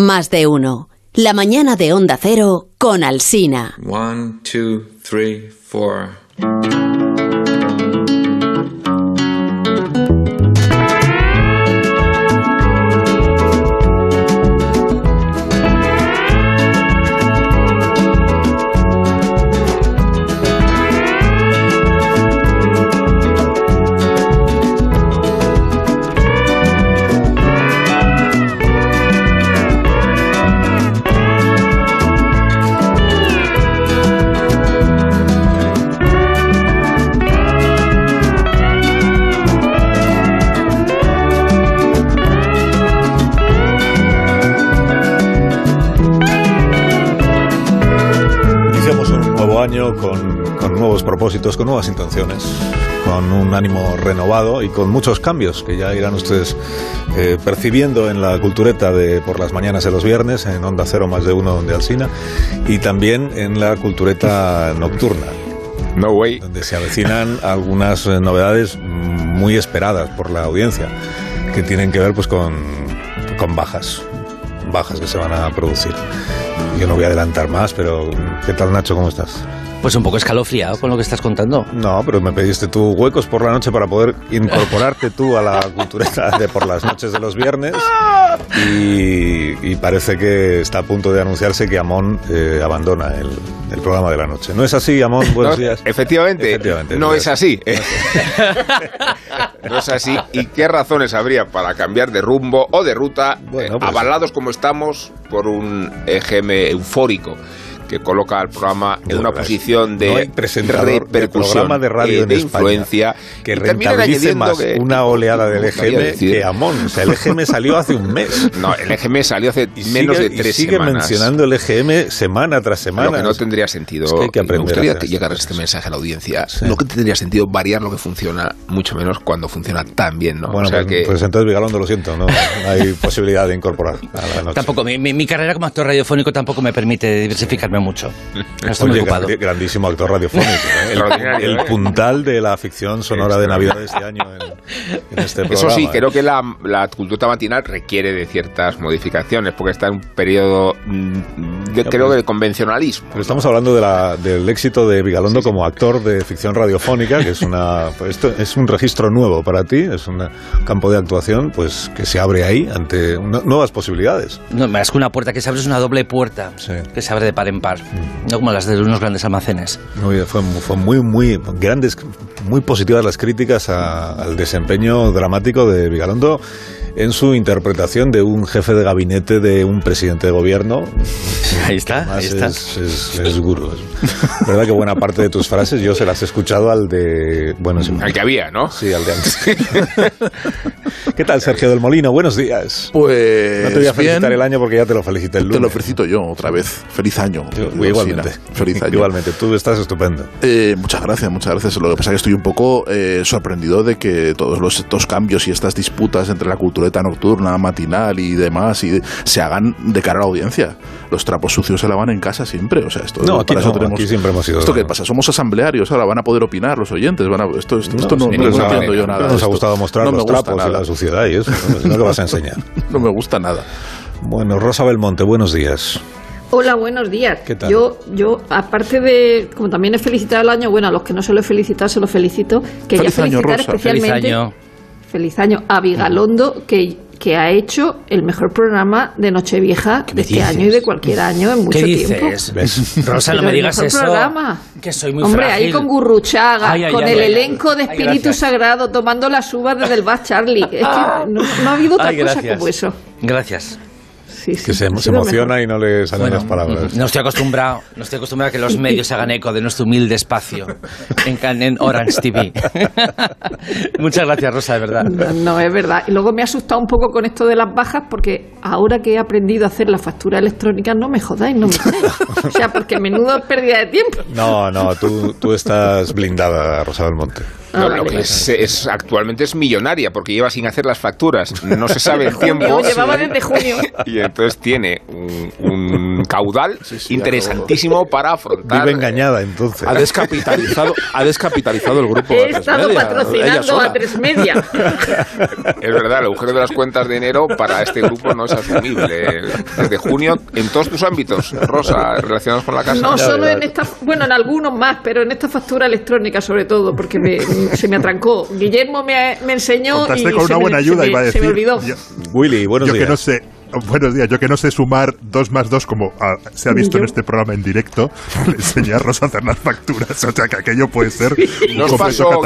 Más de uno. La mañana de Onda Cero con Alsina. 1, 2, 3, 4. Con nuevos propósitos, con nuevas intenciones, con un ánimo renovado y con muchos cambios que ya irán ustedes percibiendo en la cultureta de por las mañanas de los viernes, en Onda Cero Más de Uno, donde Alsina, y también en la cultureta nocturna. No way. Donde se avecinan algunas novedades muy esperadas por la audiencia, que tienen que ver pues con bajas que se van a producir. Yo no voy a adelantar más, pero ¿qué tal, Nacho? ¿Cómo estás? Pues un poco escalofriado con lo que estás contando. No, pero me pediste tú huecos por la noche para poder incorporarte tú a la cultureta de por las noches de los viernes. Y parece que está a punto de anunciarse que Amón abandona el programa de la noche. ¿No es así, Amón? Buenos días. Efectivamente. No es así. No es así. ¿Y qué razones habría para cambiar de rumbo o de ruta, pues, avalados como estamos por un EGM eufórico que coloca al programa en una posición de repercusión, de radio de influencia, que rentabilice más una oleada del EGM que Amón. O sea, el EGM salió hace un mes. No, el EGM salió hace menos de 3 semanas. Sigue mencionando el EGM semana tras semana. Lo que no tendría sentido, es que hay que aprender, me gustaría llegar a este mensaje a la audiencia, sí. Lo que tendría sentido variar lo que funciona, mucho menos cuando funciona tan bien, ¿no? Bueno, o sea, pues entonces, Vigalondo, lo siento, no hay posibilidad de incorporar a la noche. Tampoco, mi carrera como actor radiofónico tampoco me permite diversificarme mucho. Oye, grandísimo actor radiofónico, ¿eh? El puntal de la ficción sonora de Navidad de este año en este programa. Eso sí, creo que la cultura matinal requiere de ciertas modificaciones, porque está en un periodo de convencionalismo. Pero estamos hablando del éxito de Vigalondo como actor de ficción radiofónica, que es esto es un registro nuevo para ti, es un campo de actuación pues que se abre ahí ante nuevas posibilidades. No, más que una puerta que se abre, es una doble puerta, sí, que se abre de par en par. No como las de unos grandes almacenes. Fue muy grandes, muy positivas las críticas al desempeño dramático de Vigalondo en su interpretación de un jefe de gabinete de un presidente de gobierno. Ahí está. Es gurú. ¿Verdad que buena parte de tus frases yo se las he escuchado al de... Bueno, sí, al que había, ¿no? Sí, al de antes. ¿Qué tal, Sergio del Molino? Buenos días. Pues... No te voy a felicitar el año porque ya te lo felicité el lunes. Te lo felicito yo otra vez. Feliz año. Igualmente, tú estás estupendo. Muchas gracias. Lo que pasa es que estoy un poco sorprendido de que todos estos cambios y estas disputas entre la cultureta nocturna, matinal y demás se hagan de cara a la audiencia. Los trapos sucios se lavan en casa siempre. O sea, esto no, aquí, para no, eso tenemos, aquí siempre hemos sido. ¿Esto qué pasa? Somos asamblearios, ahora van a poder opinar los oyentes. No nos ha gustado mostrar los trapos y la suciedad y eso. No es lo que vas a enseñar. No me gusta nada. Bueno, Rosa Belmonte, buenos días. Hola, buenos días. ¿Qué tal? Yo aparte de, como también he felicitado el año, bueno, a los que no se lo he felicitado, se lo felicito. Quería felicitar especialmente... Feliz año a Vigalondo, que ha hecho el mejor programa de Nochevieja de este año y de cualquier año en mucho tiempo. ¿Ves? Rosa, no me digas eso. Programa. Que soy muy frágil. Ahí con Gurruchaga, con el elenco de Espíritu Sagrado, tomando las uvas desde el Bar Charlie. Es que no ha habido otra cosa como eso. Gracias. Sí, que se emociona mejor y no le salen las palabras. No estoy acostumbrado a que los medios hagan eco de nuestro humilde espacio en Orange TV. Muchas gracias, Rosa, es verdad. No, es verdad. Y luego me ha asustado un poco con esto de las bajas, porque ahora que he aprendido a hacer la factura electrónica, no me jodáis. O sea, porque menudo pérdida de tiempo. No, tú estás blindada, Rosa Belmonte. Lo que es actualmente es millonaria, porque lleva sin hacer las facturas, no se sabe el tiempo. Llevaba desde junio. Y entonces tiene un caudal interesantísimo para afrontar. Vive engañada, entonces. Ha descapitalizado el grupo. He estado patrocinando a Tres Media. Es verdad, el agujero de las cuentas de enero para este grupo no es asumible. Desde junio, en todos tus ámbitos, Rosa, relacionados con la casa. No solo en esta, bueno, en algunos más, pero en esta factura electrónica sobre todo, porque se me atrancó. Guillermo me enseñó. Contaste y con una buena ayuda, iba a decir. Se me olvidó. Willy, buenos días. Buenos días, yo que no sé sumar 2 más 2 como se ha visto en este programa en directo, le enseñé a Rosa a hacer las facturas, o sea que aquello puede ser... Nos pasó,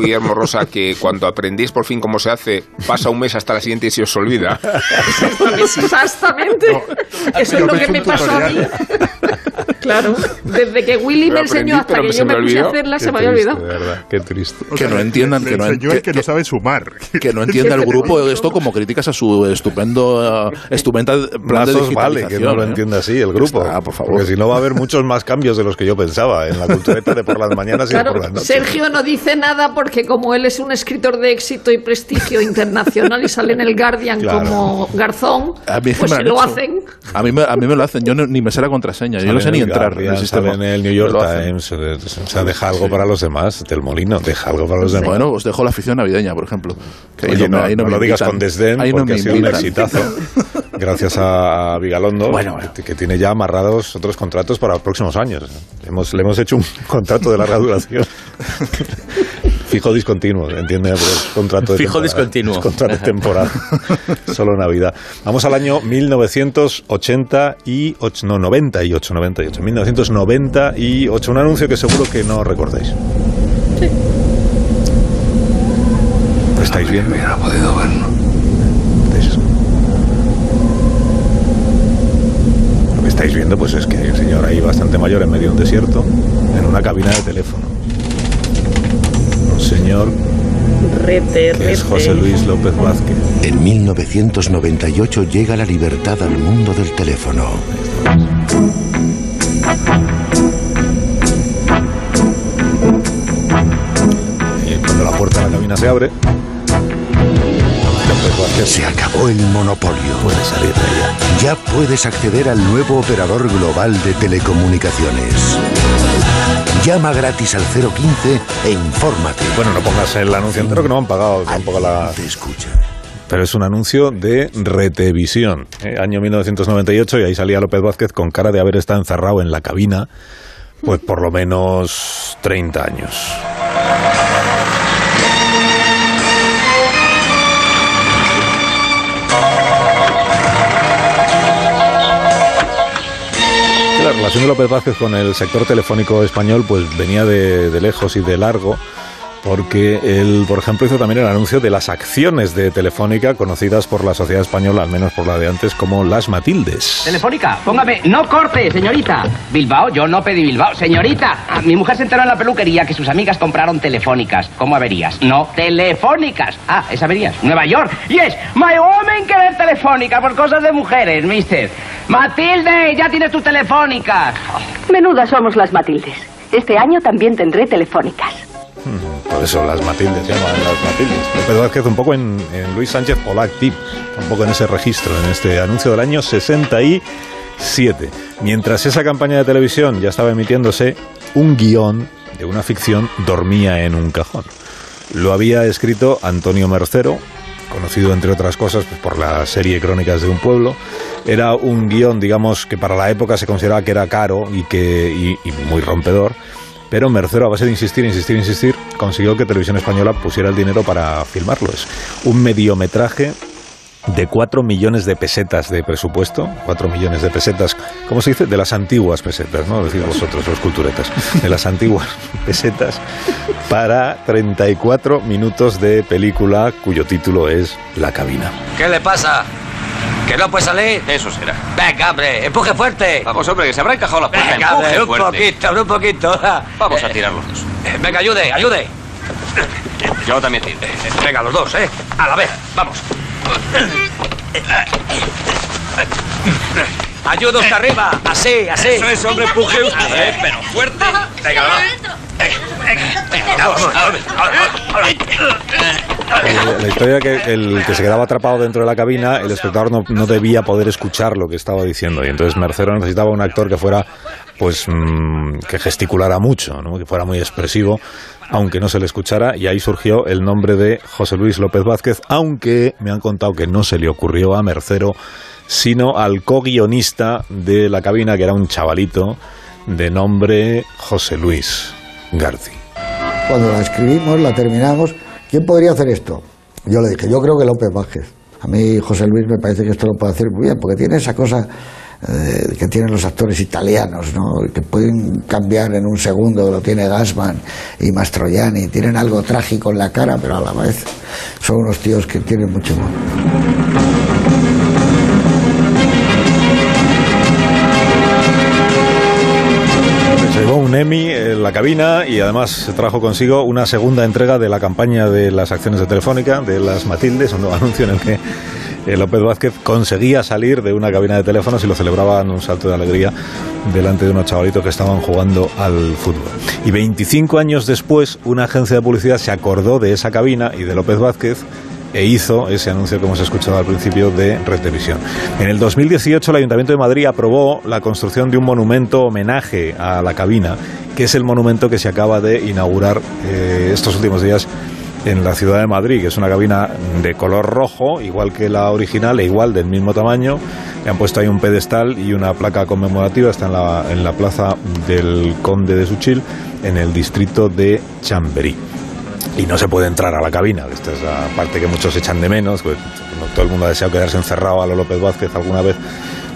Guillermo, Rosa, que cuando aprendéis por fin cómo se hace, pasa un mes hasta la siguiente y se os olvida. Exactamente, no, eso es lo que me pasó a mí. Claro, desde que Willy me enseñó hasta que yo me puse a hacerla, se me había olvidado. De verdad, qué triste. O sea, que no entiendan... que no sabe sumar. Que no entienda el grupo esto como críticas a su estupenda plan de digitalización. Vale, que no lo entienda así el grupo. Ah, por favor. Porque si no va a haber muchos más cambios de los que yo pensaba en la cultureta de por las mañanas y de por las noches. Sergio no dice nada porque como él es un escritor de éxito y prestigio internacional y sale en el Guardian como Garzón, pues se lo hacen. A mí me lo hacen, yo ni me sé la contraseña, yo no sé ni entrar en el sistema. En el New York Times, o sea, deja algo para los demás, del Molino, deja algo para los demás. Bueno, os dejo la afición navideña, por ejemplo. Oye, no lo digas con desdén, porque ha sido un exitazo. Gracias a Vigalondo, que tiene ya amarrados otros contratos para los próximos años. Le hemos hecho un contrato de larga duración. Fijo discontinuo, ¿entiende? Pues, contrato de fijo temporada, discontinuo. Contrato temporal. Solo Navidad. Vamos al año 1998. No, 98. 1998. Un anuncio que seguro que no recordáis. Sí. ¿Estáis bien? Hubiera podido verlo. Lo que estáis viendo, pues es que hay un señor ahí bastante mayor en medio de un desierto, en una cabina de teléfono. Un señor que es José Luis López Vázquez. En 1998 llega la libertad al mundo del teléfono. Cuando la puerta de la cabina se abre, se acabó el monopolio. Puedes salir de allá. Ya puedes acceder al nuevo operador global de telecomunicaciones. Llama gratis al 015 e infórmate. Bueno, no pongas el anuncio entero que no han pagado tampoco la... Te escucha. Pero es un anuncio de Retevisión, año 1998, y ahí salía López Vázquez con cara de haber estado encerrado en la cabina, pues por lo menos 30 años. La relación de López Vázquez con el sector telefónico español pues venía de lejos y de largo, porque él, por ejemplo, hizo también el anuncio de las acciones de Telefónica, conocidas por la sociedad española, al menos por la de antes, como Las Matildes. Telefónica, póngame, no corte, señorita. Bilbao, yo no pedí Bilbao. Señorita, mi mujer se enteró en la peluquería que sus amigas compraron telefónicas. ¿Cómo averías? No, telefónicas. Ah, es averías. Nueva York. Yes, my woman querer telefónica por cosas de mujeres, mister. Matilde, ya tienes tus telefónicas. Menudas somos las Matildes. Este año también tendré telefónicas. Por eso Las Matildes, llaman Las Matildes. López Vázquez un poco en Luis Sánchez Olactip, un poco en ese registro, en este anuncio del año 67. Mientras esa campaña de televisión ya estaba emitiéndose, un guión de una ficción dormía en un cajón. Lo había escrito Antonio Mercero, conocido entre otras cosas pues, por la serie Crónicas de un Pueblo. Era un guión, digamos, que para la época se consideraba que era caro y muy rompedor, pero Mercero, a base de insistir, consiguió que Televisión Española pusiera el dinero para filmarlos. Un mediometraje de 4 millones de pesetas de presupuesto, 4 millones de pesetas, ¿cómo se dice? De las antiguas pesetas, ¿no? Decís vosotros, los culturetas, de las antiguas pesetas, para 34 minutos de película cuyo título es La cabina. ¿Qué le pasa? ¿Que no puede salir? Eso será. Venga, hombre, empuje fuerte. Vamos, hombre, que se habrá encajado la puerta. Venga, empuje un fuerte. Un poquito. Vamos a tirar los dos. Venga, ayude. Yo también tiro. Venga, los dos, a la vez, vamos. Ayuda hasta arriba, así. Eso es, hombre, empuje usted. Pero fuerte. Venga, va. La historia que el que se quedaba atrapado dentro de la cabina, el espectador no debía poder escuchar lo que estaba diciendo, y entonces Mercero necesitaba un actor que fuera, pues, que gesticulara mucho, ¿no? Que fuera muy expresivo, aunque no se le escuchara, y ahí surgió el nombre de José Luis López Vázquez, aunque me han contado que no se le ocurrió a Mercero, sino al co-guionista de La cabina, que era un chavalito de nombre José Luis Garci. Cuando la escribimos, la terminamos, ¿quién podría hacer esto? Yo le dije, yo creo que López Vázquez. A mí José Luis me parece que esto lo puede hacer muy bien, porque tiene esa cosa que tienen los actores italianos, ¿no? Que pueden cambiar en un segundo, lo tiene Gassman y Mastroianni, tienen algo trágico en la cara, pero a la vez son unos tíos que tienen mucho humor. Se llevó un Emmy en La cabina, y además trajo consigo una segunda entrega de la campaña de las acciones de Telefónica, de Las Matildes, un nuevo anuncio en el que López Vázquez conseguía salir de una cabina de teléfonos y lo celebraban un salto de alegría delante de unos chavalitos que estaban jugando al fútbol. Y 25 años después, una agencia de publicidad se acordó de esa cabina y de López Vázquez e hizo ese anuncio que hemos escuchado al principio de Retevisión. En el 2018 el Ayuntamiento de Madrid aprobó la construcción de un monumento homenaje a la cabina, que es el monumento que se acaba de inaugurar estos últimos días en la ciudad de Madrid, que es una cabina de color rojo, igual que la original e igual del mismo tamaño. Le han puesto ahí un pedestal y una placa conmemorativa, está en la plaza del Conde de Suchil, en el distrito de Chamberí. Y no se puede entrar a la cabina, esta es la parte que muchos echan de menos, pues, todo el mundo ha deseado quedarse encerrado a lo López Vázquez alguna vez,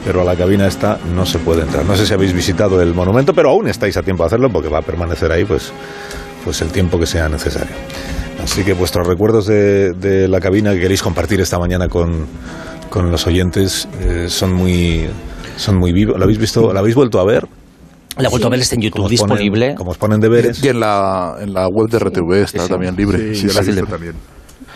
pero a la cabina esta no se puede entrar. No sé si habéis visitado el monumento, pero aún estáis a tiempo de hacerlo, porque va a permanecer ahí pues el tiempo que sea necesario. Así que vuestros recuerdos de la cabina que queréis compartir esta mañana con los oyentes son muy vivos. ¿Lo habéis visto? ¿Lo habéis vuelto a ver? La vuelta a ver está en YouTube disponible. Como os ponen deberes. Y en la web de RTV está también libre. Sí, la he también.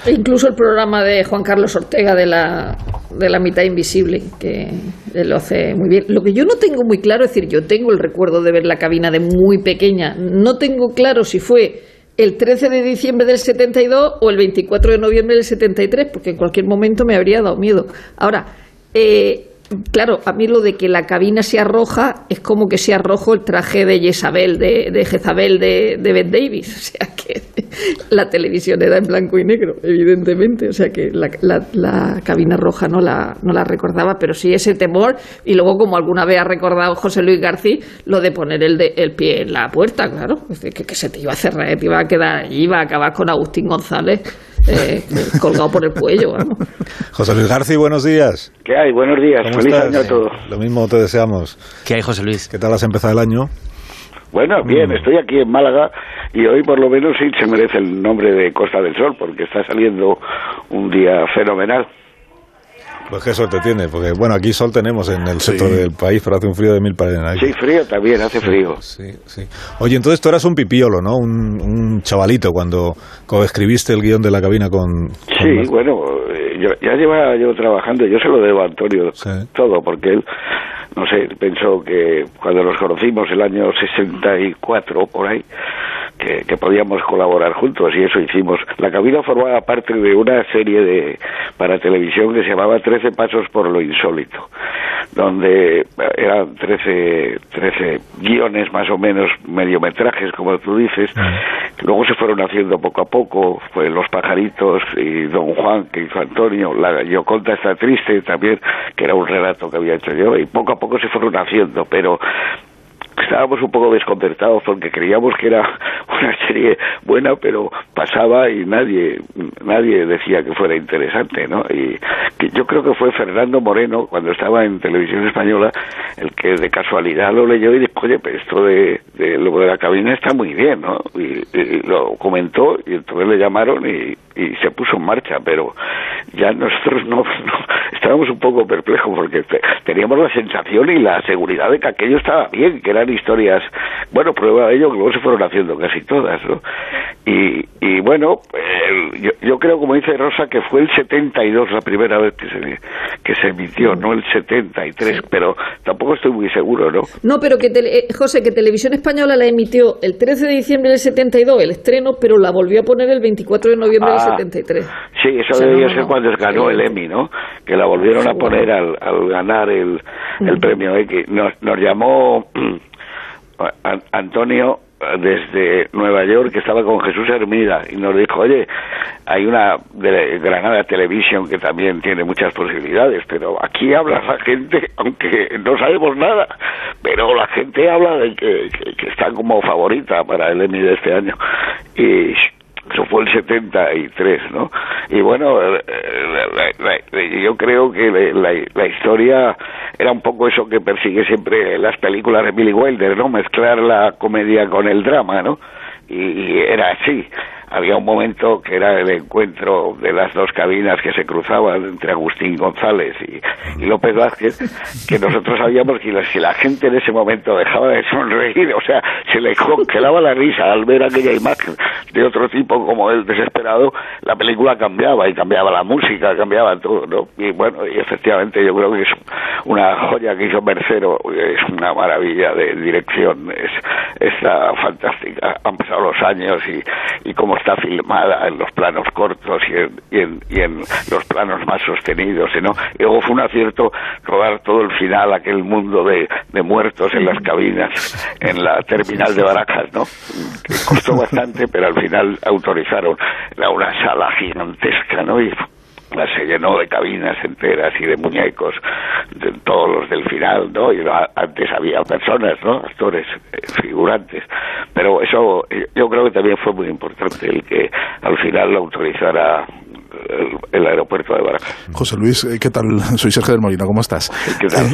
E incluso el programa de Juan Carlos Ortega de la mitad invisible, que lo hace muy bien. Lo que yo no tengo muy claro, es decir, yo tengo el recuerdo de ver la cabina de muy pequeña. No tengo claro si fue el 13 de diciembre del 72 o el 24 de noviembre del 73, porque en cualquier momento me habría dado miedo. Ahora, claro, a mí lo de que la cabina sea roja es como que sea rojo el traje de Jezabel, de Jezabel de Ben Davis. O sea que la televisión era en blanco y negro, evidentemente. O sea que la cabina roja no la recordaba, pero sí ese temor. Y luego, como alguna vez ha recordado José Luis Garci, lo de poner el pie en la puerta, claro. Que se te iba a cerrar, te iba a quedar allí, iba a acabar con Agustín González colgado por el cuello, ¿no? José Luis Garci, buenos días. ¿Qué hay? Buenos días. Feliz año a todos. Lo mismo te deseamos. ¿Qué hay, José Luis? ¿Qué tal has empezado el año? Bueno, bien, estoy aquí en Málaga y hoy por lo menos sí se merece el nombre de Costa del Sol, porque está saliendo un día fenomenal. Pues qué suerte tiene, porque bueno, aquí sol tenemos en el centro del país, pero hace un frío de mil paredes. Sí, frío también, hace frío. Sí, sí. Oye, entonces tú eras un pipiolo, ¿no? Un chavalito cuando escribiste el guión de la cabina con bueno, ya llevaba yo trabajando, yo se lo debo a Antonio todo, porque él, no sé, pensó que cuando nos conocimos el año 64 por ahí, que podíamos colaborar juntos, y eso hicimos. La cabina formaba parte de una serie para televisión que se llamaba 13 pasos por lo insólito, donde eran 13 guiones más o menos, mediometrajes, como tú dices. Luego se fueron haciendo poco a poco, pues Los pajaritos y Don Juan, que hizo Antonio, La Gioconda está triste también, que era un relato que había hecho yo, y poco a poco se fueron haciendo, pero estábamos un poco desconcertados porque creíamos que era una serie buena, pero pasaba y nadie decía que fuera interesante, ¿no? Y que yo creo que fue Fernando Moreno, cuando estaba en Televisión Española, el que de casualidad lo leyó y dijo, oye, pero esto lo de la cabina está muy bien, ¿no? Y lo comentó, y entonces le llamaron y se puso en marcha, pero ya nosotros no estábamos un poco perplejos porque teníamos la sensación y la seguridad de que aquello estaba bien, que eran historias, bueno, prueba de ello, que luego se fueron haciendo casi todas, ¿no? Y bueno, yo creo, como dice Rosa, que fue el 72 la primera vez que se emitió, no el 73, sí. Pero tampoco estoy muy seguro, ¿no? No, pero que José, que Televisión Española la emitió el 13 de diciembre del 72, el estreno, pero la volvió a poner el 24 de noviembre del 73. Sí, eso debió ser cuando ganó el Emmy, ¿no? Que la volvieron a poner al ganar el premio X. Nos llamó Antonio desde Nueva York, que estaba con Jesús Hermida, y nos dijo: oye, hay una de Granada Televisión que también tiene muchas posibilidades, pero aquí habla la gente, aunque no sabemos nada, pero la gente habla de que está como favorita para el Emmy de este año. Y eso fue el 73, ¿no? Y bueno, yo creo que la historia era un poco eso que persigue siempre las películas de Billy Wilder, ¿no? Mezclar la comedia con el drama, ¿no? Y era así. Había un momento que era el encuentro de las dos cabinas que se cruzaban entre Agustín González y López Vázquez, que nosotros sabíamos que si la gente en ese momento dejaba de sonreír, o sea, se le congelaba la risa al ver aquella imagen de otro tipo como el desesperado, la película cambiaba, y cambiaba la música, cambiaba todo, ¿no? Y bueno, y efectivamente yo creo que es una joya que hizo Mercero, es una maravilla de dirección, está fantástica. Han pasado los años y como está filmada en los planos cortos y en los planos más sostenidos, ¿no? Y luego fue un acierto rodar todo el final, aquel mundo de muertos en las cabinas, en la terminal de Barajas, ¿no? Que costó bastante, pero al final autorizaron. Era una sala gigantesca, ¿no? Y se llenó de cabinas enteras y de muñecos, de todos los del final, ¿no? Y antes había personas, ¿no? Actores, figurantes. Pero eso, yo creo que también fue muy importante el que al final lo autorizara el aeropuerto de Barajas. José Luis, ¿qué tal? Soy Sergio del Molino, ¿cómo estás? ¿Qué tal?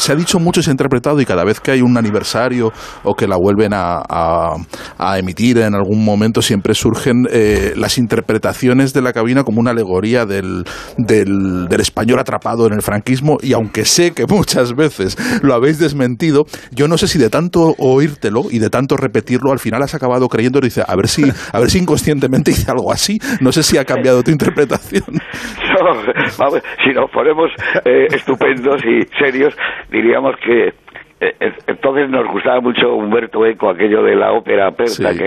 Se ha dicho mucho y se ha interpretado, y cada vez que hay un aniversario o que la vuelven a emitir en algún momento, siempre surgen las interpretaciones de La cabina como una alegoría del español atrapado en el franquismo, y aunque sé que muchas veces lo habéis desmentido, yo no sé si de tanto oírtelo y de tanto repetirlo, al final has acabado creyendo, y dices, a ver si inconscientemente hice algo así. No sé si ha cambiado tu interpretación. No, vamos, si nos ponemos estupendos y serios, diríamos que entonces nos gustaba mucho Umberto Eco, aquello de la ópera aperta, sí.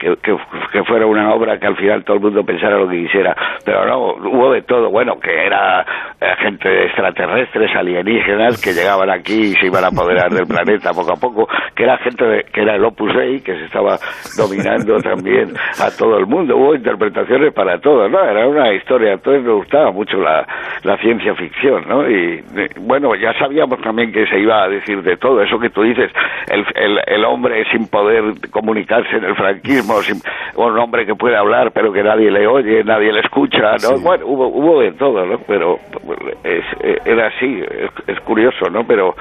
que fuera una obra que al final todo el mundo pensara lo que quisiera, pero no, hubo de todo, bueno, que era gente extraterrestres, alienígenas que llegaban aquí y se iban a apoderar del planeta poco a poco, que era que era el Opus Dei, que se estaba dominando también a todo el mundo, hubo interpretaciones para todos, ¿no? Era una historia, entonces nos gustaba mucho la ciencia ficción, ¿no? Y bueno, ya sabíamos también que se iba a decir de todo, eso que tú dices, el hombre sin poder comunicarse en el franquismo, un hombre que puede hablar pero que nadie le oye, nadie le escucha, ¿no? Sí. Bueno, hubo de todo, ¿no? Pero era así, es curioso, ¿no? Pero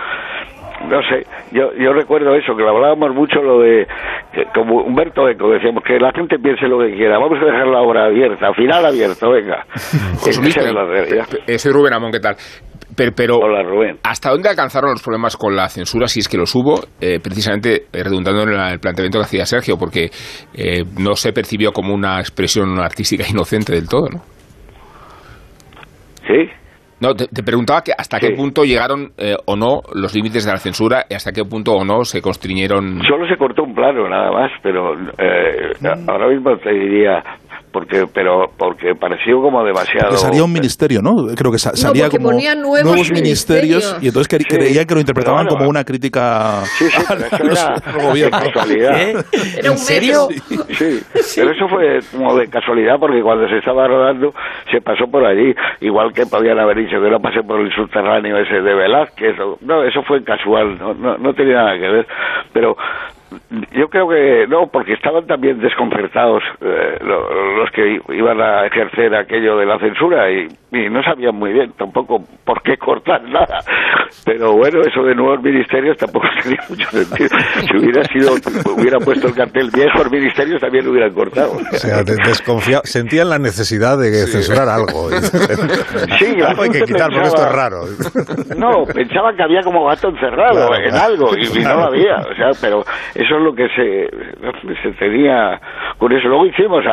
no sé, yo recuerdo eso, que lo hablábamos mucho, lo de como Umberto Eco, decíamos que la gente piense lo que quiera, vamos a dejar la obra abierta, final abierto, venga. José Luis, es la realidad. Soy Rubén Amón, ¿qué tal? Pero hola, Rubén. ¿Hasta dónde alcanzaron los problemas con la censura, si es que los hubo? Precisamente redundando en el planteamiento que hacía Sergio, porque no se percibió como una expresión artística inocente del todo, ¿no? Sí. No, te preguntaba que hasta qué punto llegaron o no los límites de la censura, y hasta qué punto o no se constriñeron. Solo se cortó un plano, nada más, pero ahora mismo te diría... Porque pareció como demasiado... Porque salía un ministerio, ¿no? Creo que salía como nuevos ministerios, y entonces creían que lo interpretaban como una crítica al gobierno. ¿Era un medio? Sí, pero eso fue como de casualidad, porque cuando se estaba rodando se pasó por allí, igual que podían haber dicho que no pasé por el subterráneo ese de Velázquez. No, eso fue casual, no tenía nada que ver, pero... Yo creo que no, porque estaban también desconcertados los que iban a ejercer aquello de la censura, y no sabían muy bien tampoco por qué cortar nada. Pero bueno, eso de nuevos ministerios tampoco tenía mucho sentido. Si hubiera puesto el cartel viejos ministerios, también lo hubieran cortado. O sea, sentían la necesidad de censurar algo. Sí, algo hay que quitar, porque esto es raro. No, pensaban que había como gato encerrado en algo, y no lo había. O sea, pero Eso es lo que se tenía con eso. Luego hicimos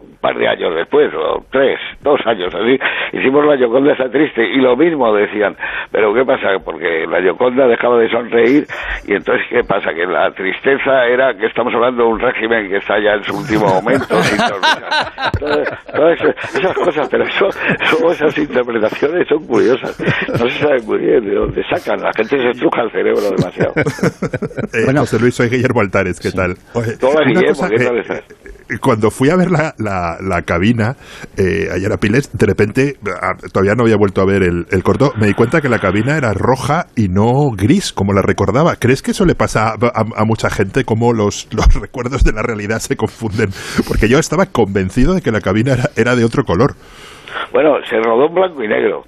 un par de años después, o tres, 2 años así, hicimos La Gioconda está triste, y lo mismo decían, pero ¿qué pasa? Porque la Gioconda dejaba de sonreír, y entonces ¿qué pasa? Que la tristeza era que estamos hablando de un régimen que está ya en su último momento, sin todas esas cosas, pero esas interpretaciones son curiosas, no se sabe muy bien de dónde sacan, la gente se estruja el cerebro demasiado. Bueno, José Luis, soy Guillermo Altares, ¿qué tal? Oye, hola Guillermo, ¿qué tal estás? Cuando fui a ver la cabina, ayer a Piles, de repente, todavía no había vuelto a ver el corto, me di cuenta que La cabina era roja y no gris, como la recordaba. ¿Crees que eso le pasa a mucha gente, como los recuerdos de la realidad se confunden? Porque yo estaba convencido de que La cabina era de otro color. Bueno, se rodó en blanco y negro,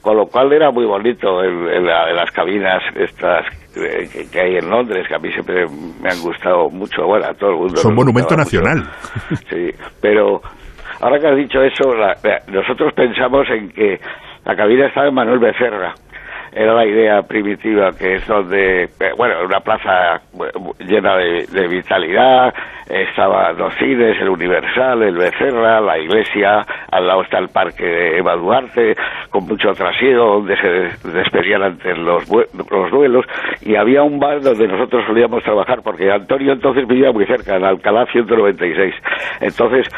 con lo cual era muy bonito en las cabinas estas que hay en Londres, que a mí siempre me han gustado mucho, bueno, a todo el mundo. Es un monumento nacional. Mucho. Sí, pero ahora que has dicho eso, nosotros pensamos en que La cabina estaba en Manuel Becerra. Era la idea primitiva, que es donde, bueno, una plaza llena de vitalidad, estaban los cines, el Universal, el Becerra, la iglesia, al lado está el parque de Eva Duarte, con mucho trasiego, donde se despedían antes los duelos, y había un bar donde nosotros solíamos trabajar, porque Antonio entonces vivía muy cerca, en Alcalá 196, entonces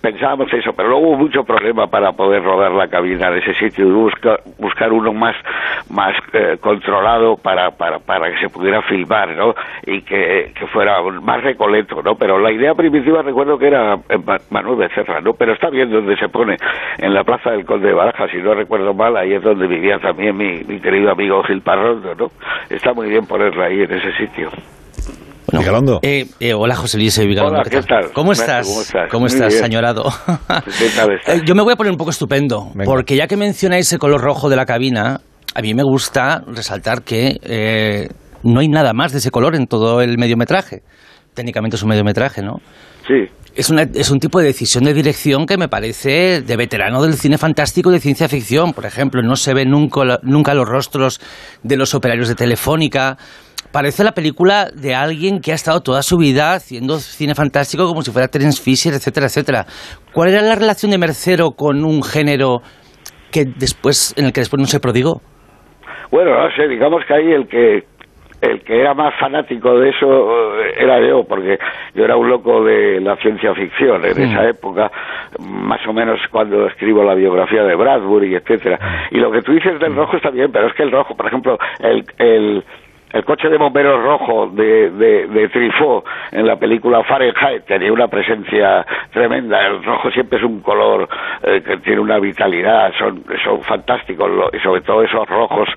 pensábamos eso, pero luego hubo mucho problema para poder rodar La cabina en ese sitio y buscar uno más controlado para que se pudiera filmar, ¿no? Y que fuera más recoleto, ¿no? Pero la idea primitiva recuerdo que era Manuel Becerra, ¿no? Pero está bien donde se pone, en la plaza del Conde de Barajas, si no recuerdo mal, ahí es donde vivía también mi querido amigo Gil Parrondo, ¿no? Está muy bien ponerla ahí en ese sitio. Bueno, Vigalondo. Hola José Luis, Vigalondo. Hola, ¿qué tal? ¿Cómo estás? ¿Cómo estás, añorado? ¿Qué tal estás? Yo me voy a poner un poco estupendo, venga, porque ya que mencionáis el color rojo de La cabina, a mí me gusta resaltar que no hay nada más de ese color en todo el mediometraje. Técnicamente es un mediometraje, ¿no? Sí. Es un tipo de decisión de dirección que me parece de veterano del cine fantástico y de ciencia ficción. Por ejemplo, no se ven nunca los rostros de los operarios de Telefónica. Parece la película de alguien que ha estado toda su vida haciendo cine fantástico, como si fuera Terence Fisher, etcétera, etcétera. ¿Cuál era la relación de Mercero con un género en el que después no se prodigó? Bueno, no sé, digamos que ahí el que era más fanático de eso era yo, porque yo era un loco de la ciencia ficción en esa época, más o menos cuando escribo la biografía de Bradbury, etcétera. Y lo que tú dices del rojo está bien, pero es que el rojo, por ejemplo, el coche de bomberos rojo de Truffaut en la película Fahrenheit tenía una presencia tremenda. El rojo siempre es un color que tiene una vitalidad, son fantásticos, y sobre todo esos rojos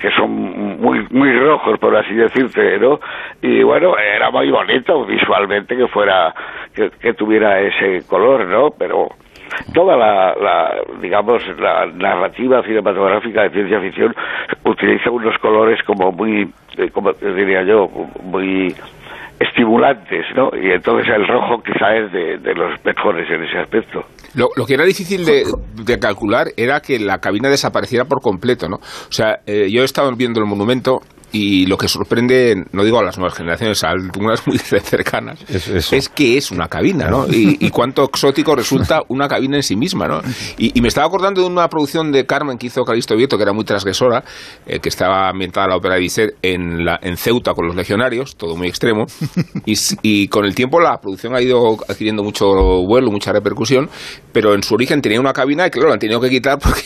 que son muy muy rojos, por así decirte, ¿no? Y bueno, era muy bonito visualmente que fuera que tuviera ese color, ¿no? Pero toda la narrativa cinematográfica de ciencia ficción utiliza unos colores como muy, como diría yo, muy estimulantes, ¿no? Y entonces el rojo quizá es de los mejores en ese aspecto. Lo que era difícil de calcular era que La cabina desapareciera por completo, ¿no? O sea, yo he estado viendo el monumento y lo que sorprende, no digo a las nuevas generaciones, a algunas muy cercanas, es que es una cabina, ¿no? Y cuánto exótico resulta una cabina en sí misma, ¿no? Y me estaba acordando de una producción de Carmen que hizo Calixto Vieto, que era muy transgresora, que estaba ambientada la ópera de Bizet en Ceuta con los legionarios, todo muy extremo, y con el tiempo la producción ha ido adquiriendo mucho vuelo, mucha repercusión, pero en su origen tenía una cabina y claro, la han tenido que quitar porque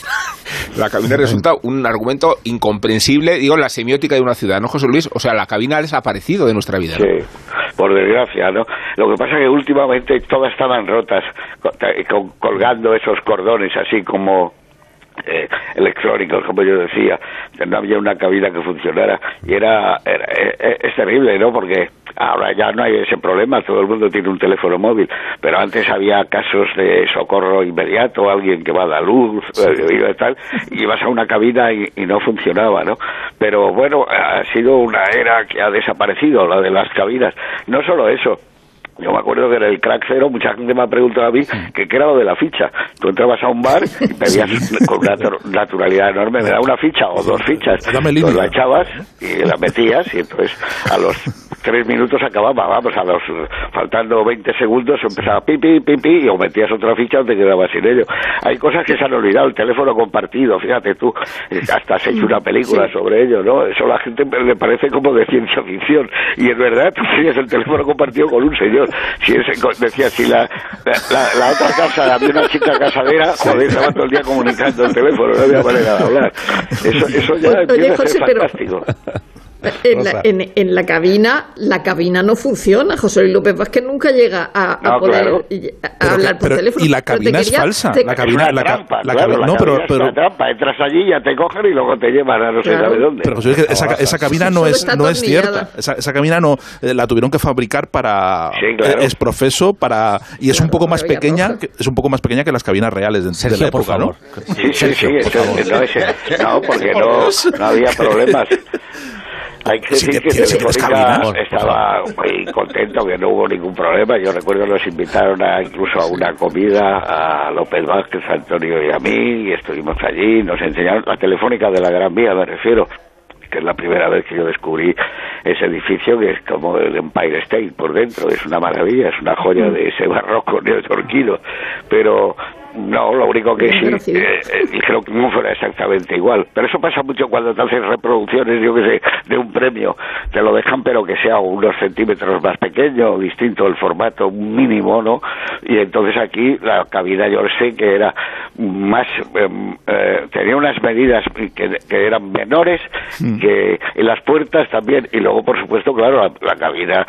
la cabina resulta un argumento incomprensible, digo, la semiótica de una ciudad, ¿no, José Luis? O sea, la cabina ha desaparecido de nuestra vida, ¿no? Sí, por desgracia, ¿no? Lo que pasa es que últimamente todas estaban rotas, colgando esos cordones así como electrónicos, como yo decía. No había una cabina que funcionara y es terrible, ¿no? Porque ahora ya no hay ese problema, todo el mundo tiene un teléfono móvil, pero antes había casos de socorro inmediato, alguien que va a la luz, y tal, y vas a una cabina y no funcionaba, ¿no? Pero bueno, ha sido una era que ha desaparecido, la de las cabinas. No solo eso, Yo me acuerdo que era el crack cero, mucha gente me ha preguntado a mí que era lo de la ficha. Tú entrabas a un bar y pedías con una naturalidad enorme, me da una ficha o dos fichas, pues la echabas y la metías y entonces a los 3 minutos acababa, vamos, a los faltando 20 segundos empezaba pipi, pipi, y o metías otra ficha o te quedabas sin ello. Hay cosas que se han olvidado, el teléfono compartido, fíjate tú, hasta has hecho una película sobre ello, ¿no? Eso a la gente le parece como de ciencia ficción, y es verdad, tú tenías el teléfono compartido con un señor. Si es, decía, si la otra casa había una chica casadera, joder, estaba todo el día comunicando el teléfono, no había manera de hablar. Eso ya empieza a ser fantástico. En la cabina, la cabina no funciona. José Luis López Vázquez nunca llega a poder hablar por teléfono. Y la cabina es falsa. La cabina es una trampa. Entras allí, ya te cogen y luego te llevan a no sé sabe dónde. Pero José Luis, esa cabina no es cierta. Esa cabina no la tuvieron que fabricar para exprofeso, para y es un poco más pequeña, que las cabinas reales de la época, ¿no? Sí, no, porque no había problemas. Hay que decir que Telefónica estaba muy contento, que no hubo ningún problema. Yo recuerdo nos invitaron incluso a una comida a López Vázquez, a Antonio y a mí, y estuvimos allí, nos enseñaron la Telefónica de la Gran Vía, me refiero, que es la primera vez que yo descubrí ese edificio, que es como el Empire State por dentro, es una maravilla, es una joya de ese barroco neoyorquino, pero... No, lo único que sí, creo que no fuera exactamente igual. Pero eso pasa mucho cuando te hacen reproducciones, yo que sé, de un premio. Te lo dejan, pero que sea unos centímetros más pequeño, distinto el formato mínimo, ¿no? Y entonces aquí la cabina yo sé que era más... tenía unas medidas que eran menores, que en las puertas también. Y luego, por supuesto, claro, la cabina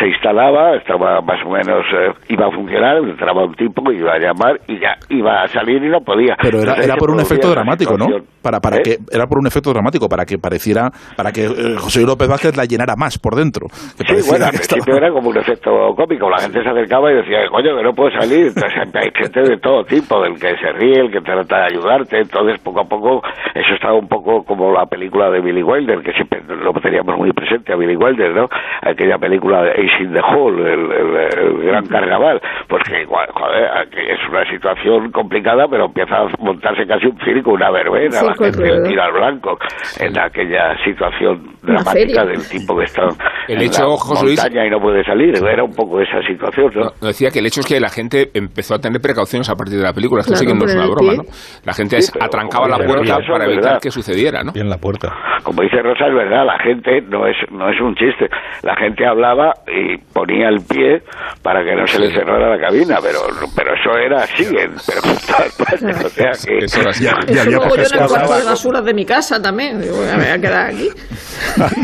se instalaba, estaba más o menos... iba a funcionar, entraba un tipo, iba a llamar y ya iba a salir y no podía. Pero era por un efecto dramático, ¿no? Para que era por un efecto dramático, para que pareciera, para que José Luis López Vázquez la llenara más por dentro. Sí, bueno, al principio era como un efecto cómico, la gente se acercaba y decía, coño, que no puedo salir. Entonces hay gente de todo tipo, del que se ríe, el que trata de ayudarte, entonces poco a poco eso estaba un poco como la película de Billy Wilder, que siempre lo teníamos muy presente a Billy Wilder, ¿no? Aquella película de Ace in the Hole, el gran carnaval, porque igual, joder, es una situación complicada, pero empieza a montarse casi un circo, una verbena, la gente le tira al blanco en aquella situación dramática del tipo que está en la montaña y no puede salir. Era un poco esa situación, ¿no? No, decía que el hecho es que la gente empezó a tener precauciones a partir de la película. Esto sí que no es una broma, ¿no? La gente atrancaba la puerta para evitar que sucediera, ¿no? En la puerta. Como dice Rosa, es verdad, la gente no es un chiste. La gente hablaba y ponía el pie para que no se le cerrara la cabina, pero eso era así. Pero pues, o sea que eso luego yo en el cuarto de basura de mi casa también digo, me voy a quedar aquí.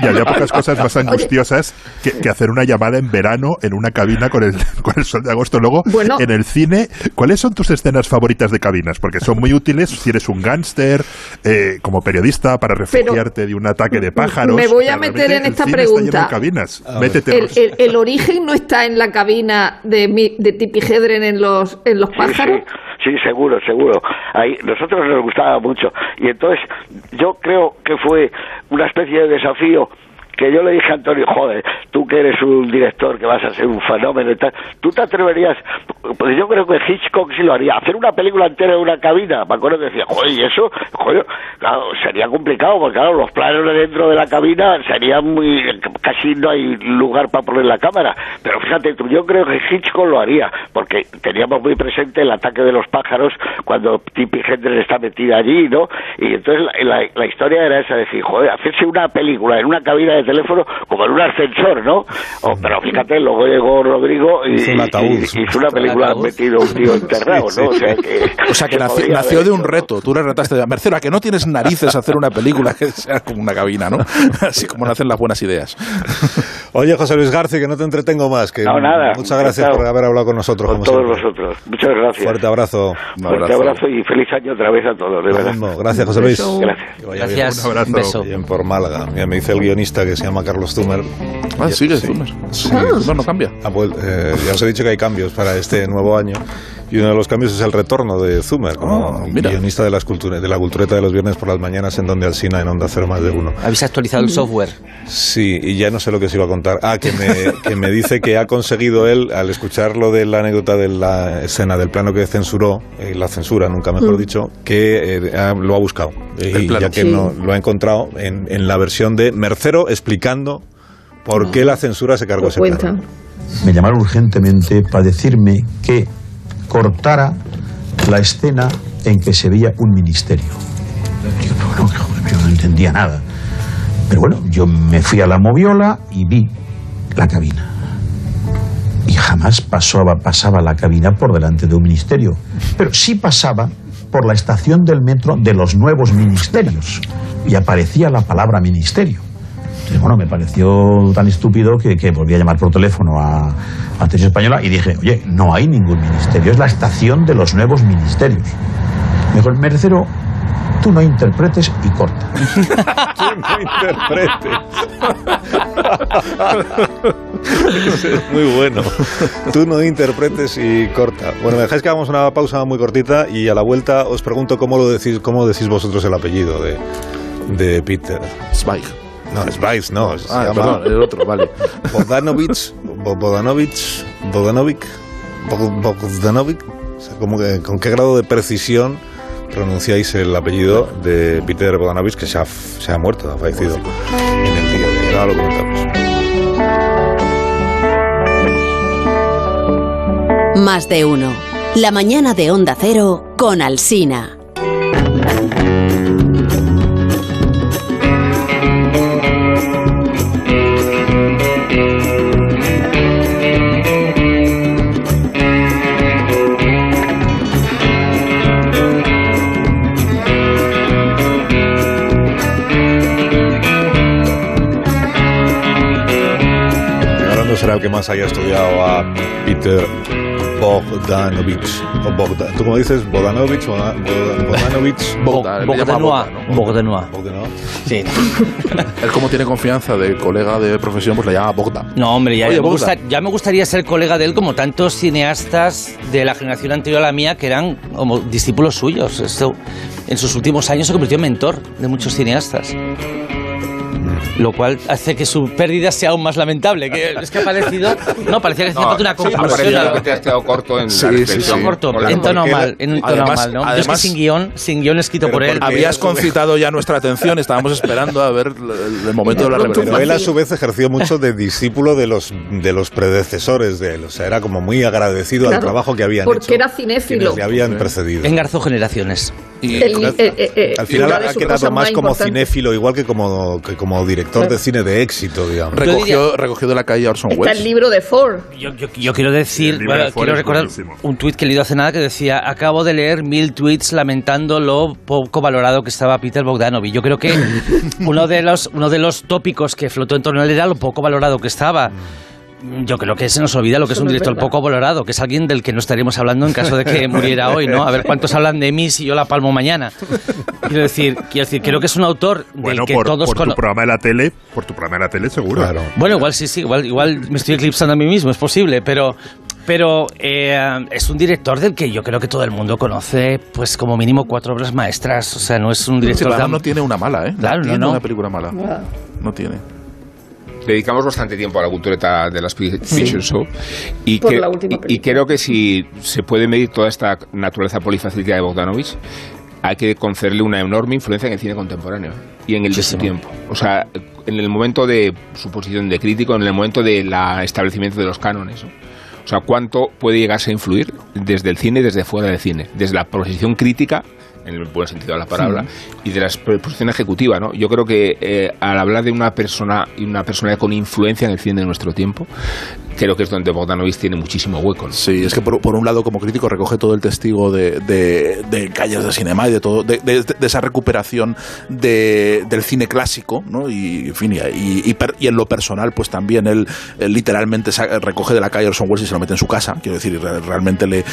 Y había pocas cosas más angustiosas que hacer una llamada en verano en una cabina con el sol de agosto. Luego, bueno, en el cine, ¿cuáles son tus escenas favoritas de cabinas? Porque son muy útiles si eres un gángster, como periodista, para refugiarte de un ataque de pájaros. Me voy a meter en esta pregunta. El origen no está en la cabina de Tippi Hedren en los pájaros. Sí, seguro. Ahí, nosotros nos gustaba mucho. Y entonces yo creo que fue una especie de desafío que yo le dije a Antonio, joder, tú que eres un director que vas a ser un fenómeno y tal, ¿tú te atreverías? Pues yo creo que Hitchcock sí lo haría, hacer una película entera en una cabina. Me acuerdo que decía, joder, y eso, joder, claro, sería complicado, porque claro, los planos dentro de la cabina serían muy, casi no hay lugar para poner la cámara, pero fíjate tú, yo creo que Hitchcock lo haría, porque teníamos muy presente el ataque de los pájaros cuando Tippi Hedren está metida allí, ¿no? Y entonces la historia era esa, decir, joder, hacerse una película en una cabina de teléfono como en un ascensor, ¿no? Pero fíjate, luego llegó Rodrigo y hizo una película, ha metido un tío enterrado, ¿no? O sea que nació de un reto. Tú le retaste a Mercero, a que no tienes narices a hacer una película que sea como una cabina, ¿no? Así como nacen las buenas ideas. Oye, José Luis Garci, que no te entretengo más. Muchas gracias por haber hablado con nosotros. Con todos vosotros. Muchas gracias. Fuerte abrazo. Fuerte abrazo y feliz año otra vez a todos, de verdad. Gracias, José Luis. Gracias. Un abrazo. Bien por Málaga. Mira, me dice el guionista que se llama Carlos Zúmer. Ah, sigue Zúmer. Zúmer no cambia. Ya os he dicho que hay cambios para este nuevo año. Y uno de los cambios es el retorno de Zúmer, como guionista de la cultureta de los viernes por las mañanas en Donde Alsina, en Onda Cero Más de Uno. ¿Habéis actualizado el software? Sí, y ya no sé lo que os iba a contar. Ah, que me dice que ha conseguido él, al escuchar lo de la anécdota de la escena del plano que censuró, la censura, nunca mejor dicho, que lo ha buscado. Y ya que no lo ha encontrado en la versión de Mercero explicando por qué la censura se cargó ese plano. Me llamaron urgentemente para decirme que cortara la escena en que se veía un ministerio. Yo no entendía nada. Pero bueno, yo me fui a la moviola y vi La cabina. Y jamás pasaba La cabina por delante de un ministerio. Pero sí pasaba por la estación del metro de los nuevos ministerios. Y aparecía la palabra ministerio. Entonces, bueno, me pareció tan estúpido que volví a llamar por teléfono a Televisión Española y dije, oye, no hay ningún ministerio, es la estación de los nuevos ministerios. Me dijo el Mercero, tú no interpretes y corta. Tú no interpretes. Es muy bueno. Tú no interpretes y corta. Bueno, me dejáis que hagamos una pausa muy cortita y a la vuelta os pregunto cómo decís vosotros el apellido de Peter. Zweig. No, Zweig no. Perdón, el otro, vale. Bogdanovich. O sea, ¿con qué grado de precisión pronunciáis el apellido de Peter Bogdanovich, que se ha muerto, ha fallecido en el día de hoy? Ahora lo comentamos. Más de uno. La mañana de Onda Cero con Alsina. Será el que más haya estudiado a Peter Bogdanovich. ¿Tú cómo dices? ¿Bogdanovich? Bogdanovich. Sí. Él, como tiene confianza de colega de profesión, pues le llama Bogda. No, hombre, ya me gustaría ser colega de él como tantos cineastas de la generación anterior a la mía que eran como discípulos suyos. Esto, en sus últimos años se convirtió en mentor de muchos cineastas. Lo cual hace que su pérdida sea aún más lamentable. Que es que ha parecido... No, parecía que hacía una confusión. Sí, que te has quedado corto en la reflexión. Sí. Corto, en tono mal, ¿no? Además, es que sin guión escrito por él. Habías concitado ya nuestra atención, estábamos esperando a ver el momento de la revelación. Pero él a su vez ejerció mucho de discípulo de los predecesores de él. O sea, era como muy agradecido al trabajo que habían hecho. Porque era cinéfilo. Que habían precedido. Engarzó generaciones. Al final ha quedado más como cinéfilo, igual que como director de cine de éxito, digamos. Recogió de la calle Orson Welles. Está el libro de Ford. Yo quiero decir, quiero recordar un tuit que he leído hace nada que decía: acabo de leer 1000 tuits lamentando lo poco valorado que estaba Peter Bogdanovich. Yo creo que uno de los tópicos que flotó en torno a él era lo poco valorado que estaba. Yo creo que se nos olvida lo que es un director poco valorado, que es alguien del que no estaríamos hablando en caso de que muriera hoy, ¿no? A ver cuántos hablan de mí si yo la palmo mañana. Quiero decir, creo que es un autor del que todos conocen. Por tu programa de la tele, seguro. Claro. Bueno, igual sí, igual me estoy eclipsando a mí mismo, es posible, pero es un director del que yo creo que todo el mundo conoce, pues como mínimo 4 obras maestras. O sea, no es un director... no tiene una mala, ¿eh? Claro, no tiene una película mala. Wow. No tiene... Dedicamos bastante tiempo a la cultureta de las Fiction Show y creo que si se puede medir toda esta naturaleza polifacética de Bogdanovich, hay que concederle una enorme influencia en el cine contemporáneo y en el de su tiempo. O sea, en el momento de su posición de crítico, en el momento del establecimiento de los cánones, ¿no? O sea, cuánto puede llegarse a influir desde el cine y desde fuera del cine, desde la posición crítica, en el buen sentido de la palabra, y de la posición ejecutiva, ¿no? Yo creo que al hablar de una persona y una personalidad con influencia en el cine de nuestro tiempo, creo que es donde Bogdanovich tiene muchísimo hueco, ¿no? Sí, es que por un lado, como crítico, recoge todo el testigo de calles de cinema y de todo, de esa recuperación del cine clásico, ¿no? Y en fin, y en lo personal, pues también él literalmente recoge de la calle Orson Welles y se lo mete en su casa. Quiero decir, realmente le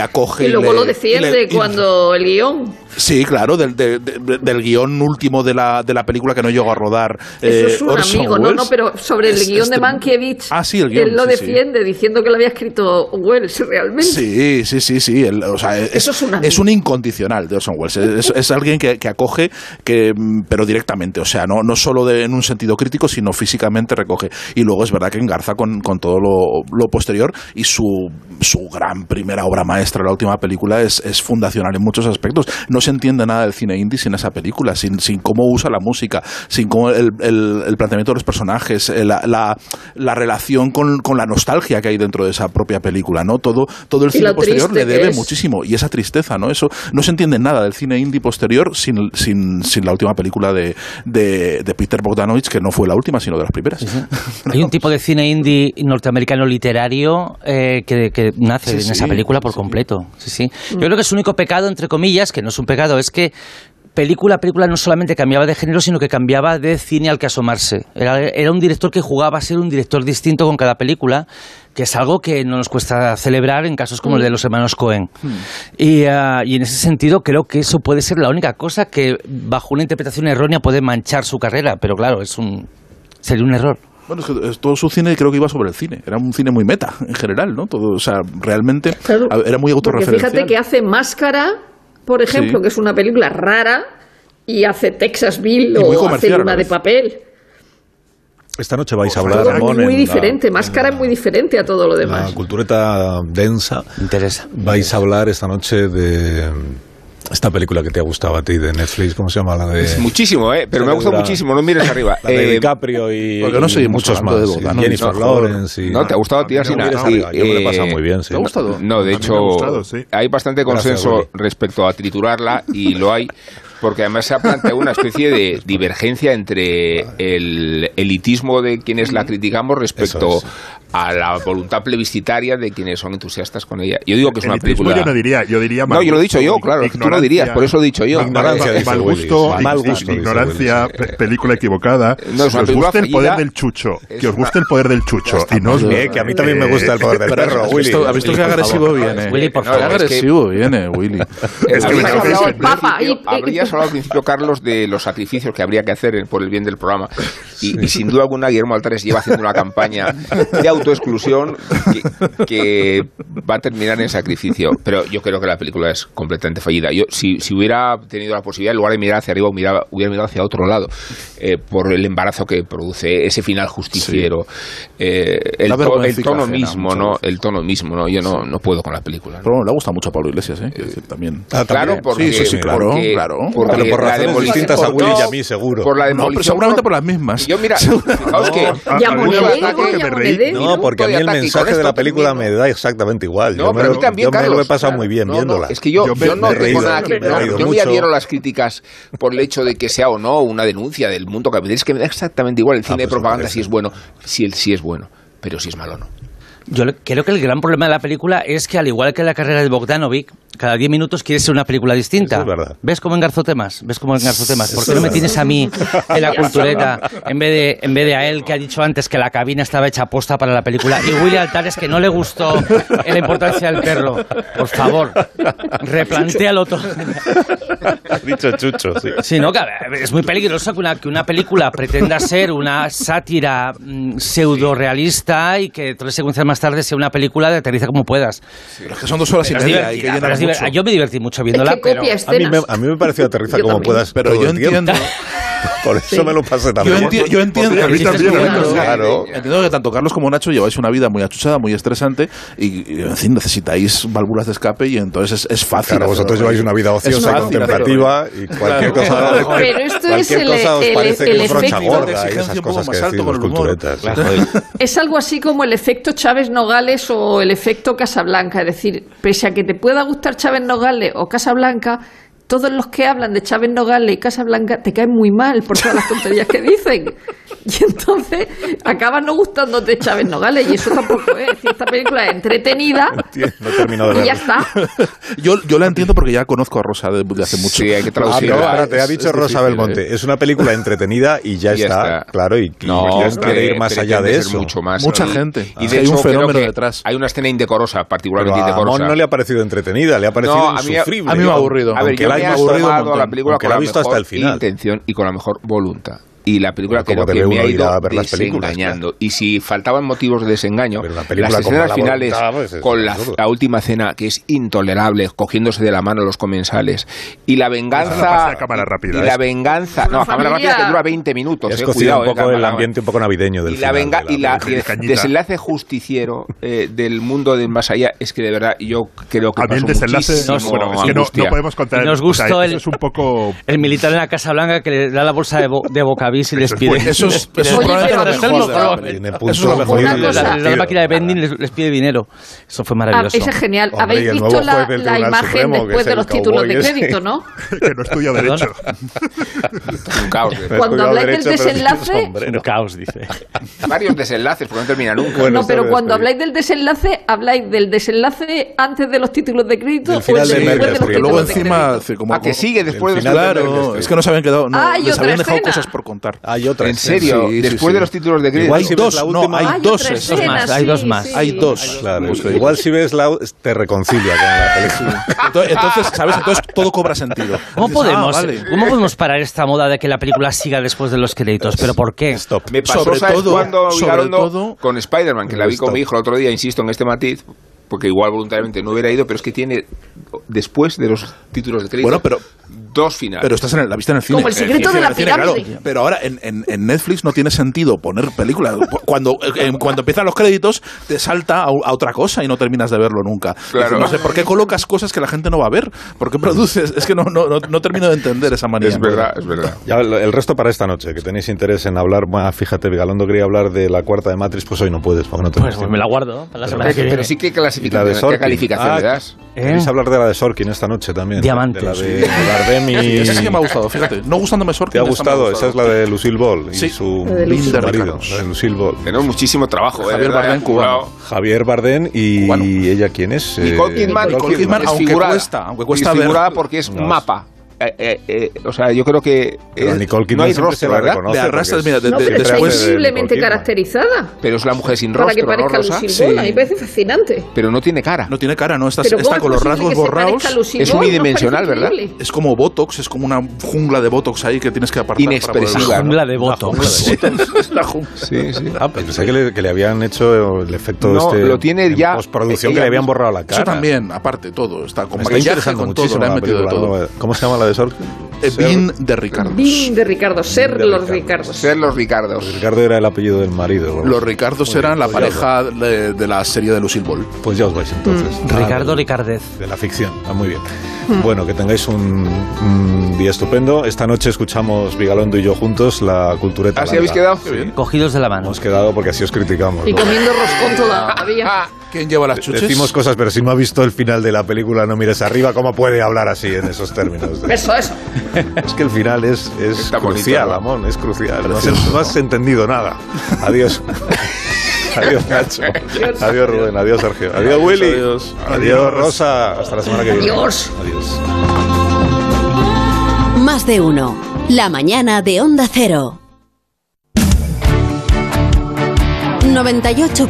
acoge. Y luego lo defiende cuando el guión. Sí, claro, del guión último de la película que no llegó a rodar. Eso es un Orson amigo, Welles. Pero sobre el guión de Mankiewicz Ah, sí, el guión. Él lo defiende diciendo que lo había escrito Welles realmente. Sí. Él, o sea, es un incondicional de Orson Welles. Es alguien que acoge, pero directamente. O sea, no solo en un sentido crítico, sino físicamente recoge. Y luego es verdad que engarza con todo lo posterior. Y su gran primera obra maestra, la última película, es fundacional en muchos aspectos. No se entiende nada del cine indie sin esa película, sin cómo usa la música, sin cómo el planteamiento de los personajes, la relación con la nostalgia que hay dentro de esa propia película, ¿no? Todo el cine posterior le debe muchísimo, y esa tristeza, ¿no? Eso no se entiende nada del cine indie posterior sin la última película de Peter Bogdanovich, que no fue la última, sino de las primeras. Uh-huh. Hay un tipo de cine indie norteamericano literario que nace en esa película por completo. Sí. Yo creo que su único pecado, entre comillas, que no es un pecado, es que película a película no solamente cambiaba de género, sino que cambiaba de cine al que asomarse. Era un director que jugaba a ser un director distinto con cada película, que es algo que no nos cuesta celebrar en casos como el de los hermanos Coen. Y en ese sentido creo que eso puede ser la única cosa que, bajo una interpretación errónea, puede manchar su carrera. Pero claro, sería un error. Bueno, es que todo su cine creo que iba sobre el cine. Era un cine muy meta, en general, ¿no? Todo, o sea, realmente era muy autorreferencial. Fíjate que hace Máscara, por ejemplo, que es una película rara, y hace Texas Bill o hace Luna de Papel. Esta noche vais a hablar, Ramón. Es muy diferente, Máscara es muy diferente a todo lo demás. La cultureta densa. Interesa. Vais a hablar esta noche de esta película que te ha gustado a ti de Netflix, ¿cómo se llama? Muchísimo, pero me ha gustado muchísimo, No mires arriba. La de DiCaprio y... Porque no soy muchos más. Jennifer Lawrence y... No, te ha gustado a ti así. Yo me lo he pasado muy bien, sí. ¿Te ha gustado? No, de hecho, hay bastante consenso respecto a triturarla, y lo hay, porque además se ha planteado una especie de divergencia entre el elitismo de quienes la criticamos respecto a la voluntad plebiscitaria de quienes son entusiastas con ella. Yo digo que es una película... Yo diría no, yo lo he dicho yo, claro, es que tú lo dirías, por eso lo he dicho yo. Mal gusto, ignorancia, película equivocada. No, es una película fallida. Que os guste el poder del chucho. Y no os ve, que a mí también me gusta el poder del perro, Willy. ¿Has visto que agresivo viene? Willy, por favor. Agresivo viene, Willy. Es que el Papa. Habrías hablado al principio, Carlos, de los sacrificios que habría que hacer por el bien del programa. Y sin duda alguna, Guillermo Altares lleva haciendo una campaña de autoexclusión que va a terminar en sacrificio, pero yo creo que la película es completamente fallida. Yo si hubiera tenido la posibilidad, en lugar de mirar hacia arriba, hubiera mirado hacia otro lado, por el embarazo que produce ese final justiciero, el tono mismo, ¿no? El tono mismo, ¿no? Yo no puedo con la película, ¿no? Pero le gusta mucho a Pablo Iglesias, ¿eh? También. Claro, porque por razones distintas a Willy y a mí, seguro. Pero seguramente por las mismas. Yo, mira, fijaos que... No, porque a mí el mensaje de la película me da exactamente igual. No, pero a mí también, Carlos. Yo me lo he pasado muy bien viéndola. Es que yo no tengo nada que ver. Yo me adhiero las críticas por el hecho de que sea o no una denuncia del mundo capitalista. Es que me da exactamente igual el cine de propaganda, si es bueno, si es bueno, pero si es malo no. Yo creo que el gran problema de la película es que, al igual que la carrera de Bogdanovich, cada 10 minutos quiere ser una película distinta. Es ¿Ves cómo engarzó temas? ¿Por qué no me tienes a mí en la cultureta en vez de a él, que ha dicho antes que La cabina estaba hecha posta para la película, y Willy Altares, que no le gustó la importancia del perro? Por favor, replantéalo todo. Dicho Chucho, sí. Sí, no, es muy peligroso que una película pretenda ser una sátira pseudo-realista y que tres secuencias más tarde sea una película de aterriza como puedas. Sí, pero es que son 2 horas y media y que llenan mucho. Yo me divertí mucho viéndola, pero a mí me pareció aterriza como puedas, pero yo entiendo... Por eso me lo pasé también. Yo entiendo que tanto Carlos como Nacho lleváis una vida muy achuchada, muy estresante, y en fin, necesitáis válvulas de escape, y entonces es fácil. Claro, vosotros lleváis una vida ociosa, contemplativa, y cualquier cosa. Pero esto es el efecto gorda, y esas cosas que decís los culturetas. Es algo así como el efecto Chávez Nogales o el efecto Casablanca. Es decir, pese a que te pueda gustar Chávez Nogales o Casablanca, todos los que hablan de Chávez Nogales y Casablanca te caen muy mal por todas las tonterías que dicen. Y entonces acabas no gustándote Chávez Nogales, y eso tampoco es. Esta película es entretenida. No he terminado de verla. Y ya está. Yo la entiendo porque ya conozco a Rosa desde hace mucho. Sí, hay que traducirla. Te ha dicho Rosa Belmonte. Es una película entretenida y ya está. Claro, y no puede ir más allá de eso. Mucho más, mucha gente. Y de hecho, hay un fenómeno detrás. Hay una escena indecorosa, particularmente indecorosa. A Mon no le ha parecido entretenida, le ha parecido insufrible. A mí me ha aburrido. A ver, yo me he tomado la película con la mejor intención y con la mejor voluntad. Y la película creo que me ha ido desengañando. Y si faltaban motivos de desengaño, las escenas finales con la última cena, que es intolerable, cogiéndose de la mano los comensales, y la venganza... No, a cámara rápida que dura 20 minutos. Es cuidado, un poco el ambiente un poco navideño del final. Y el desenlace justiciero del mundo de más allá, es que de verdad yo creo que pasó muchísimo. Bueno, es que no podemos contar... Nos gustó el militar en la Casablanca que le da la bolsa de bocabí y les pide. La máquina de vending les pide dinero. Eso fue maravilloso. Ese es genial. Habéis visto la imagen después de los títulos de crédito, ¿no? Que no es tuyo derecho. Un caos. Cuando habláis del desenlace... Un caos, dice. Varios desenlaces, porque no termina nunca. No, pero cuando habláis del desenlace, ¿habláis del desenlace antes de los títulos de crédito o después de los títulos de crédito? Luego encima... ¿A que sigue después de los títulos de crédito? Es que no se habían quedado... Les habían dejado cosas por contar. Hay otra. ¿En serio? Sí, después de los títulos de crédito. Igual si ves la última, hay dos escenas. Hay dos más. Hay dos. Claro. Igual si ves la te reconcilia con la película. Entonces, ¿sabes? Entonces todo cobra sentido. ¿Cómo podemos parar esta moda de que la película siga después de los créditos? ¿Pero por qué? Stop. Me pasó cuando Vigalondo con Spider-Man, que la vi con mi hijo el otro día, insisto en este matiz, porque igual voluntariamente no hubiera ido, pero es que tiene después de los títulos de crédito. Bueno, pero dos finales. Pero estás la vista en el cine. Como El secreto de la pirámide. Claro, pero ahora en Netflix no tiene sentido poner películas. Cuando empiezan los créditos te salta a otra cosa y no terminas de verlo nunca. Claro. Decir, no sé por qué colocas cosas que la gente no va a ver. ¿Por qué produces? Es que no termino de entender esa manía. Es verdad, es verdad. Ya el resto para esta noche, que tenéis interés en hablar más. Fíjate, Vigalondo quería hablar de la cuarta de Matrix, pues hoy no puedes. No te pues me la guardo para la semana que viene. Pero sí que ¿qué calificación le das? Queréis hablar de la de Sorkin esta noche también. Diamantes. Esa sí que me ha gustado, fíjate. No gustándome Sorkin. ¿Te ha gustado? Esa es la de Lucille Ball y su lindo marido. La de Lucille Ball. Tenemos muchísimo trabajo. Javier Bardem, cubano. Javier Bardem y ella, ¿quién es? Nicole Kidman. Nicole Kidman, aunque cuesta ver. Figurada porque es un mapa. O sea, yo creo que Nicole Kidman no hay rostro, ¿verdad? Pero está increíblemente caracterizada. Pero es la mujer sin rostro, para que parezca Lucille Ball, a mí me parece fascinante. Pero no tiene cara. No tiene cara, no. Está con los rasgos borrados. Es unidimensional, ¿verdad? Es como Botox, es como una jungla de Botox ahí que tienes que apartar. Inexpresiva. Una jungla de Botox. Sí, sí. Pensé que le habían hecho el efecto en postproducción, que le habían borrado la cara. Eso también, aparte, todo. Está con maquillaje, con todo, le han metido todo. ¿Cómo se llama la de Sorkin? Ser los Ricardos. Ricardo era el apellido del marido. Los Ricardos eran la pareja de la serie de Lucille Ball. Pues ya os vais entonces. Ricardo Ricardez. De la ficción. Muy bien. Bueno, que tengáis un día estupendo. Esta noche escuchamos Vigalondo y yo juntos la cultureta. ¿Así habéis quedado? Sí. Cogidos de la mano. Hemos quedado porque así os criticamos. Y comiendo roscón todavía. ¿Quién lleva las chuches? Decimos cosas, pero si no ha visto el final de la película No mires arriba, ¿cómo puede hablar así en esos términos? Eso. Es que el final es crucial, Amón, es crucial. No has entendido nada. Adiós. Adiós, Nacho. Adiós, Rubén. Adiós, Sergio. Adiós, Willy. Adiós, Rosa. Hasta la semana que viene. Adiós. Más de uno. La mañana de Onda Cero. 98.